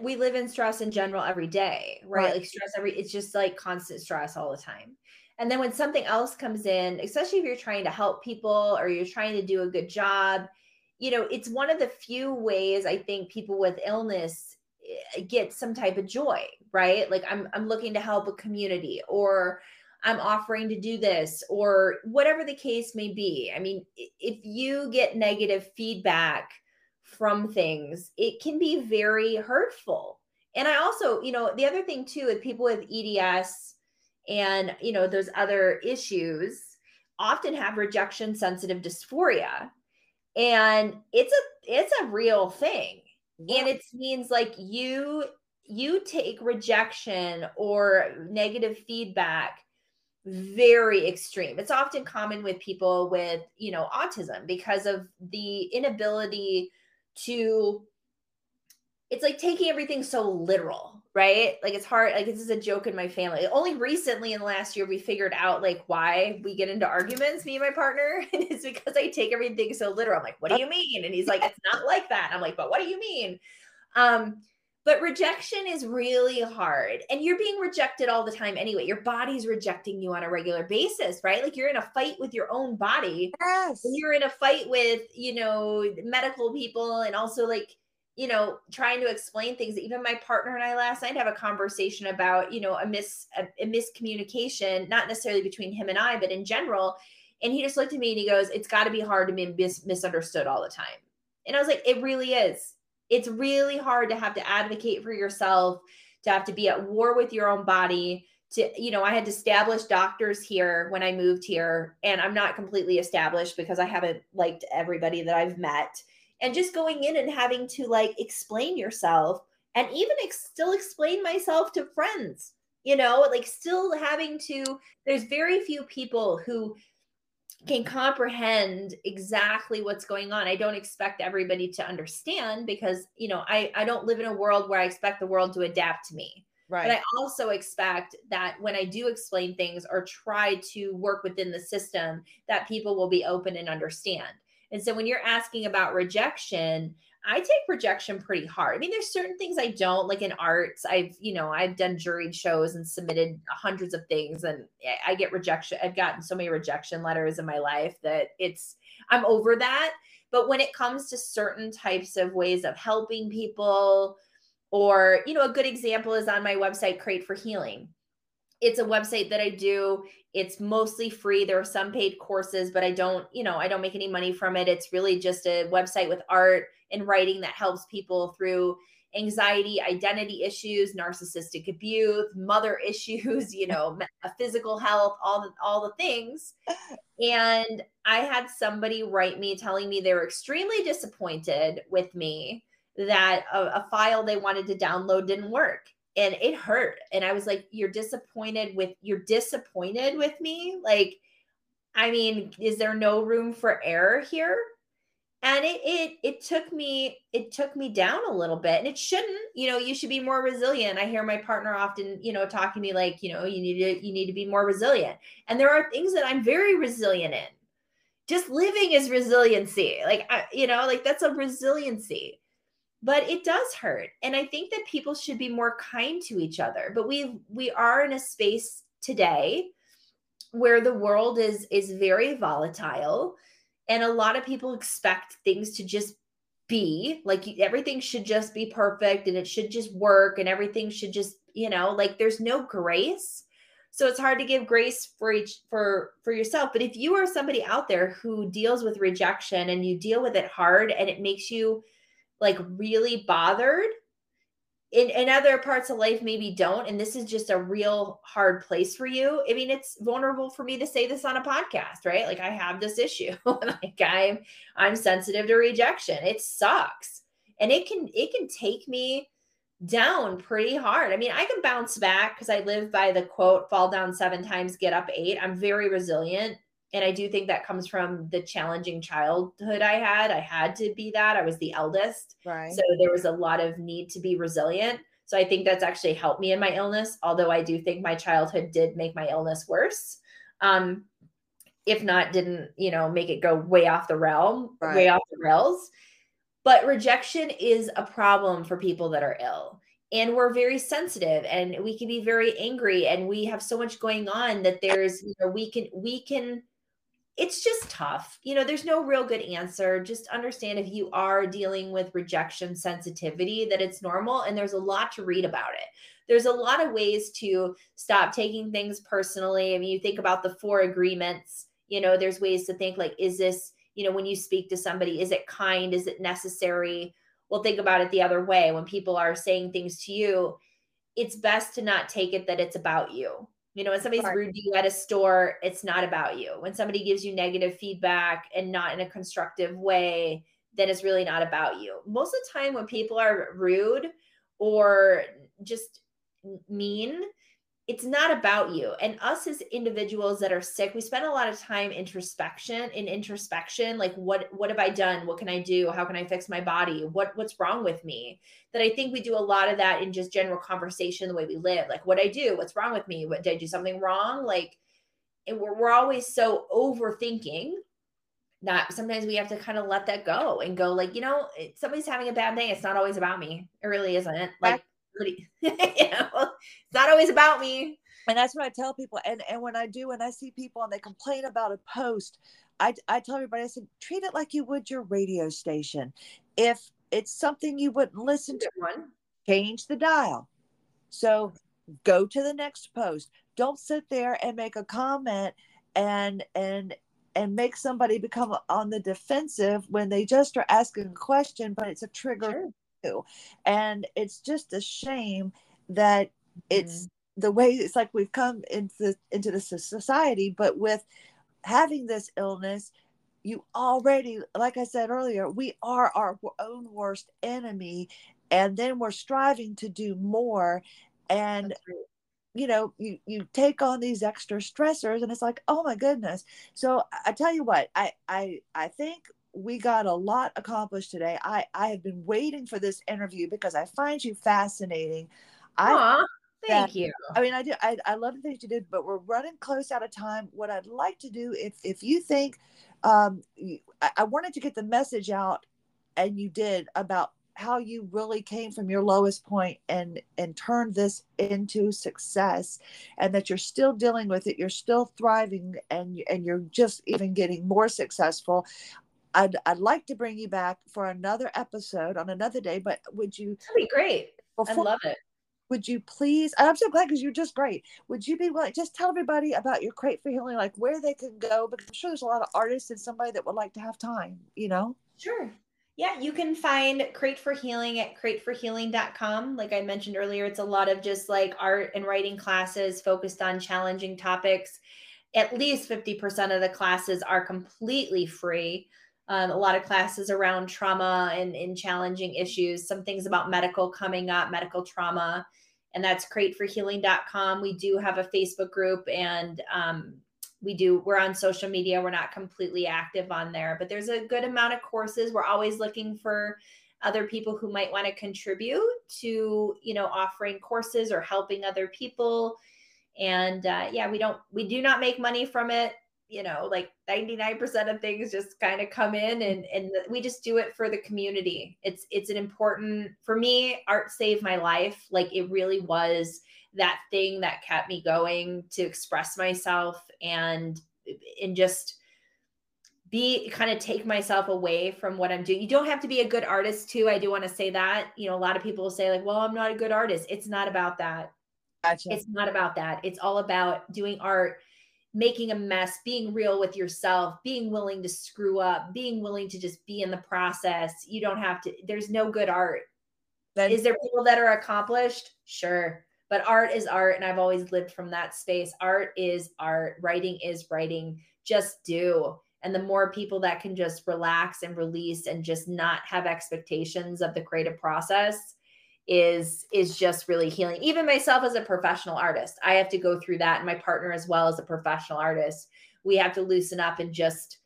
we live in stress in general every day, right? Like it's just like constant stress all the time. And then when something else comes in, especially if you're trying to help people or you're trying to do a good job, you know, it's one of the few ways I think people with illness get some type of joy, right? Like I'm looking to help a community, or I'm offering to do this, or whatever the case may be. I mean, if you get negative feedback from things, it can be very hurtful. And I also, you know, the other thing too, with people with EDS and, you know, those other issues, often have rejection sensitive dysphoria. And it's a real thing. Yeah. And it means like you take rejection or negative feedback very extreme. It's often common with people with, you know, autism because of the inability to, it's like taking everything so literal, right? Like it's hard, like this is a joke in my family. Only recently in the last year, we figured out like why we get into arguments, me and my partner, and it's because I take everything so literal. I'm like, what do you mean? And he's like, it's not like that. And I'm like, but what do you mean? But rejection is really hard, and you're being rejected all the time anyway. Your body's rejecting you on a regular basis, right? Like you're in a fight with your own body. Yes. And you're in a fight with, you know, medical people, and also like, you know, trying to explain things. Even my partner and I last night have a conversation about, you know, a miscommunication, not necessarily between him and I, but in general. And he just looked at me and he goes, it's got to be hard to be misunderstood all the time. And I was like, it really is. It's really hard to have to advocate for yourself, to have to be at war with your own body. To, you know, I had to establish doctors here when I moved here, and I'm not completely established because I haven't liked everybody that I've met. And just going in and having to like explain yourself, and even still explain myself to friends, you know, like still having to, there's very few people who can comprehend exactly what's going on. I don't expect everybody to understand because, you know, I don't live in a world where I expect the world to adapt to me. Right. But I also expect that when I do explain things or try to work within the system, that people will be open and understand. And so when you're asking about rejection, I take rejection pretty hard. I mean, there's certain things I don't, like in arts, I've done juried shows and submitted hundreds of things, and I get rejection. I've gotten so many rejection letters in my life that I'm over that. But when it comes to certain types of ways of helping people, or, you know, a good example is on my website, Create for Healing. It's a website that I do. It's mostly free. There are some paid courses, but I don't make any money from it. It's really just a website with art and writing that helps people through anxiety, identity issues, narcissistic abuse, mother issues, you know, physical health, all the things. And I had somebody write me telling me they were extremely disappointed with me that a file they wanted to download didn't work. And it hurt. And I was like, you're disappointed with me? Like, I mean, is there no room for error here? And it took me down a little bit, and it shouldn't, you know, you should be more resilient. I hear my partner often, you know, talking to me like, you know, you need to be more resilient. And there are things that I'm very resilient in. Just living is resiliency. Like, that's a resiliency. But it does hurt. And I think that people should be more kind to each other. But we are in a space today where the world is very volatile. And a lot of people expect things to just be like, everything should just be perfect, and it should just work, and everything should just, you know, like there's no grace. So it's hard to give grace for yourself. But if you are somebody out there who deals with rejection, and you deal with it hard, and it makes you like really bothered, in other parts of life maybe don't, and this is just a real hard place for you. I mean, it's vulnerable for me to say this on a podcast, right? Like, I have this issue. Like, I'm sensitive to rejection. It sucks, and it can take me down pretty hard. I mean, I can bounce back because I live by the quote, fall down 7 times, get up 8. I'm very resilient. And I do think that comes from the challenging childhood I had. I had to be that. I was the eldest. Right. So there was a lot of need to be resilient. So I think that's actually helped me in my illness, although I do think my childhood did make my illness worse. If not, didn't, you know, make it go way off the realm, right. Way off the rails. But rejection is a problem for people that are ill. And we're very sensitive, and we can be very angry, and we have so much going on that there's, you know, we can. It's just tough. You know, there's no real good answer. Just understand if you are dealing with rejection sensitivity that it's normal, and there's a lot to read about it. There's a lot of ways to stop taking things personally. I mean, you think about the 4 agreements, you know, there's ways to think like, is this, you know, when you speak to somebody, is it kind? Is it necessary? Well, think about it the other way. When people are saying things to you, it's best to not take it that it's about you. You know, when somebody's rude to you at a store, it's not about you. When somebody gives you negative feedback and not in a constructive way, then it's really not about you. Most of the time when people are rude or just mean, it's not about you. And us as individuals that are sick, we spend a lot of time introspection, like what have I done? What can I do? How can I fix my body? What's wrong with me? That I think we do a lot of that in just general conversation, the way we live, like what I do, what's wrong with me? What did I do something wrong? Like, and we're always so overthinking that sometimes we have to kind of let that go and go like, you know, somebody's having a bad day. It's not always about me. It really isn't. Like, you know, it's not always about me. And that's what I tell people. And when I see people and they complain about a post, I tell everybody, I said, treat it like you would your radio station. If it's something you wouldn't listen to, change the dial. So go to the next post. Don't sit there and make a comment and make somebody become on the defensive when they just are asking a question, but it's a trigger. Sure. And it's just a shame that it's the way it's like we've come into the society. But with having this illness, you already, like I said earlier, we are our own worst enemy. And then we're striving to do more. And, you know, you take on these extra stressors and it's like, oh my goodness. So I tell you what, I think we got a lot accomplished today. I have been waiting for this interview because I find you fascinating. Thank you. I mean, I do. I love the things you did, but we're running close out of time. What I'd like to do, if you think, I wanted to get the message out, and you did, about how you really came from your lowest point and turned this into success, and that you're still dealing with it. You're still thriving, and you're just even getting more successful. I'd like to bring you back for another episode on another day, but would you? That'd be great. I love it. Would you please? I'm so glad because you're just great. Would you be willing? Just tell everybody about your Crate for Healing, like where they can go, because I'm sure there's a lot of artists and somebody that would like to have time, you know? Sure. Yeah, you can find Crate for Healing at crateforhealing.com. Like I mentioned earlier, it's a lot of just like art and writing classes focused on challenging topics. At least 50% of the classes are completely free. A lot of classes around trauma and challenging issues, some things about medical coming up, medical trauma, and that's crateforhealing.com. We do have a Facebook group and we're on social media. We're not completely active on there, but there's a good amount of courses. We're always looking for other people who might want to contribute to, you know, offering courses or helping other people. And yeah, we do not make money from it. You know, like 99% of things just kind of come in and we just do it for the community. It's an important, for me, art saved my life. Like it really was that thing that kept me going to express myself and just be kind of take myself away from what I'm doing. You don't have to be a good artist too. I do want to say that, you know, a lot of people will say like, well, I'm not a good artist. It's not about that. Gotcha. It's not about that. It's all about doing art, making a mess, being real with yourself, being willing to screw up, being willing to just be in the process. You don't have to, there's no good art. Is there people that are accomplished? Sure. But art is art. And I've always lived from that space. Art is art. Writing is writing. Just do. And the more people that can just relax and release and just not have expectations of the creative process is just really healing. Even myself as a professional artist, I have to go through that. And my partner as well as a professional artist, we have to loosen up and just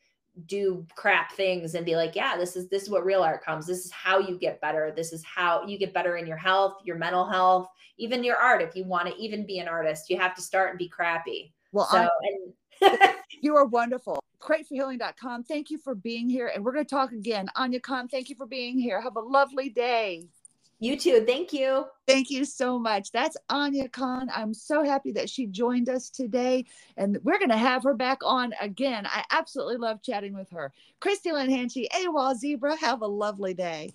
do crap things and be like, yeah, this is what real art comes. This is how you get better. This is how you get better in your health, your mental health, even your art. If you want to even be an artist, you have to start and be crappy. Well, you are wonderful. Crateforhealing.com. Thank you for being here. And we're going to talk again. Aunia Kahn, thank you for being here. Have a lovely day. You too. Thank you. Thank you so much. That's Aunia Kahn. I'm so happy that she joined us today. And we're going to have her back on again. I absolutely love chatting with her. Christy Lynn Hanchey, AWOL Zebra. Have a lovely day.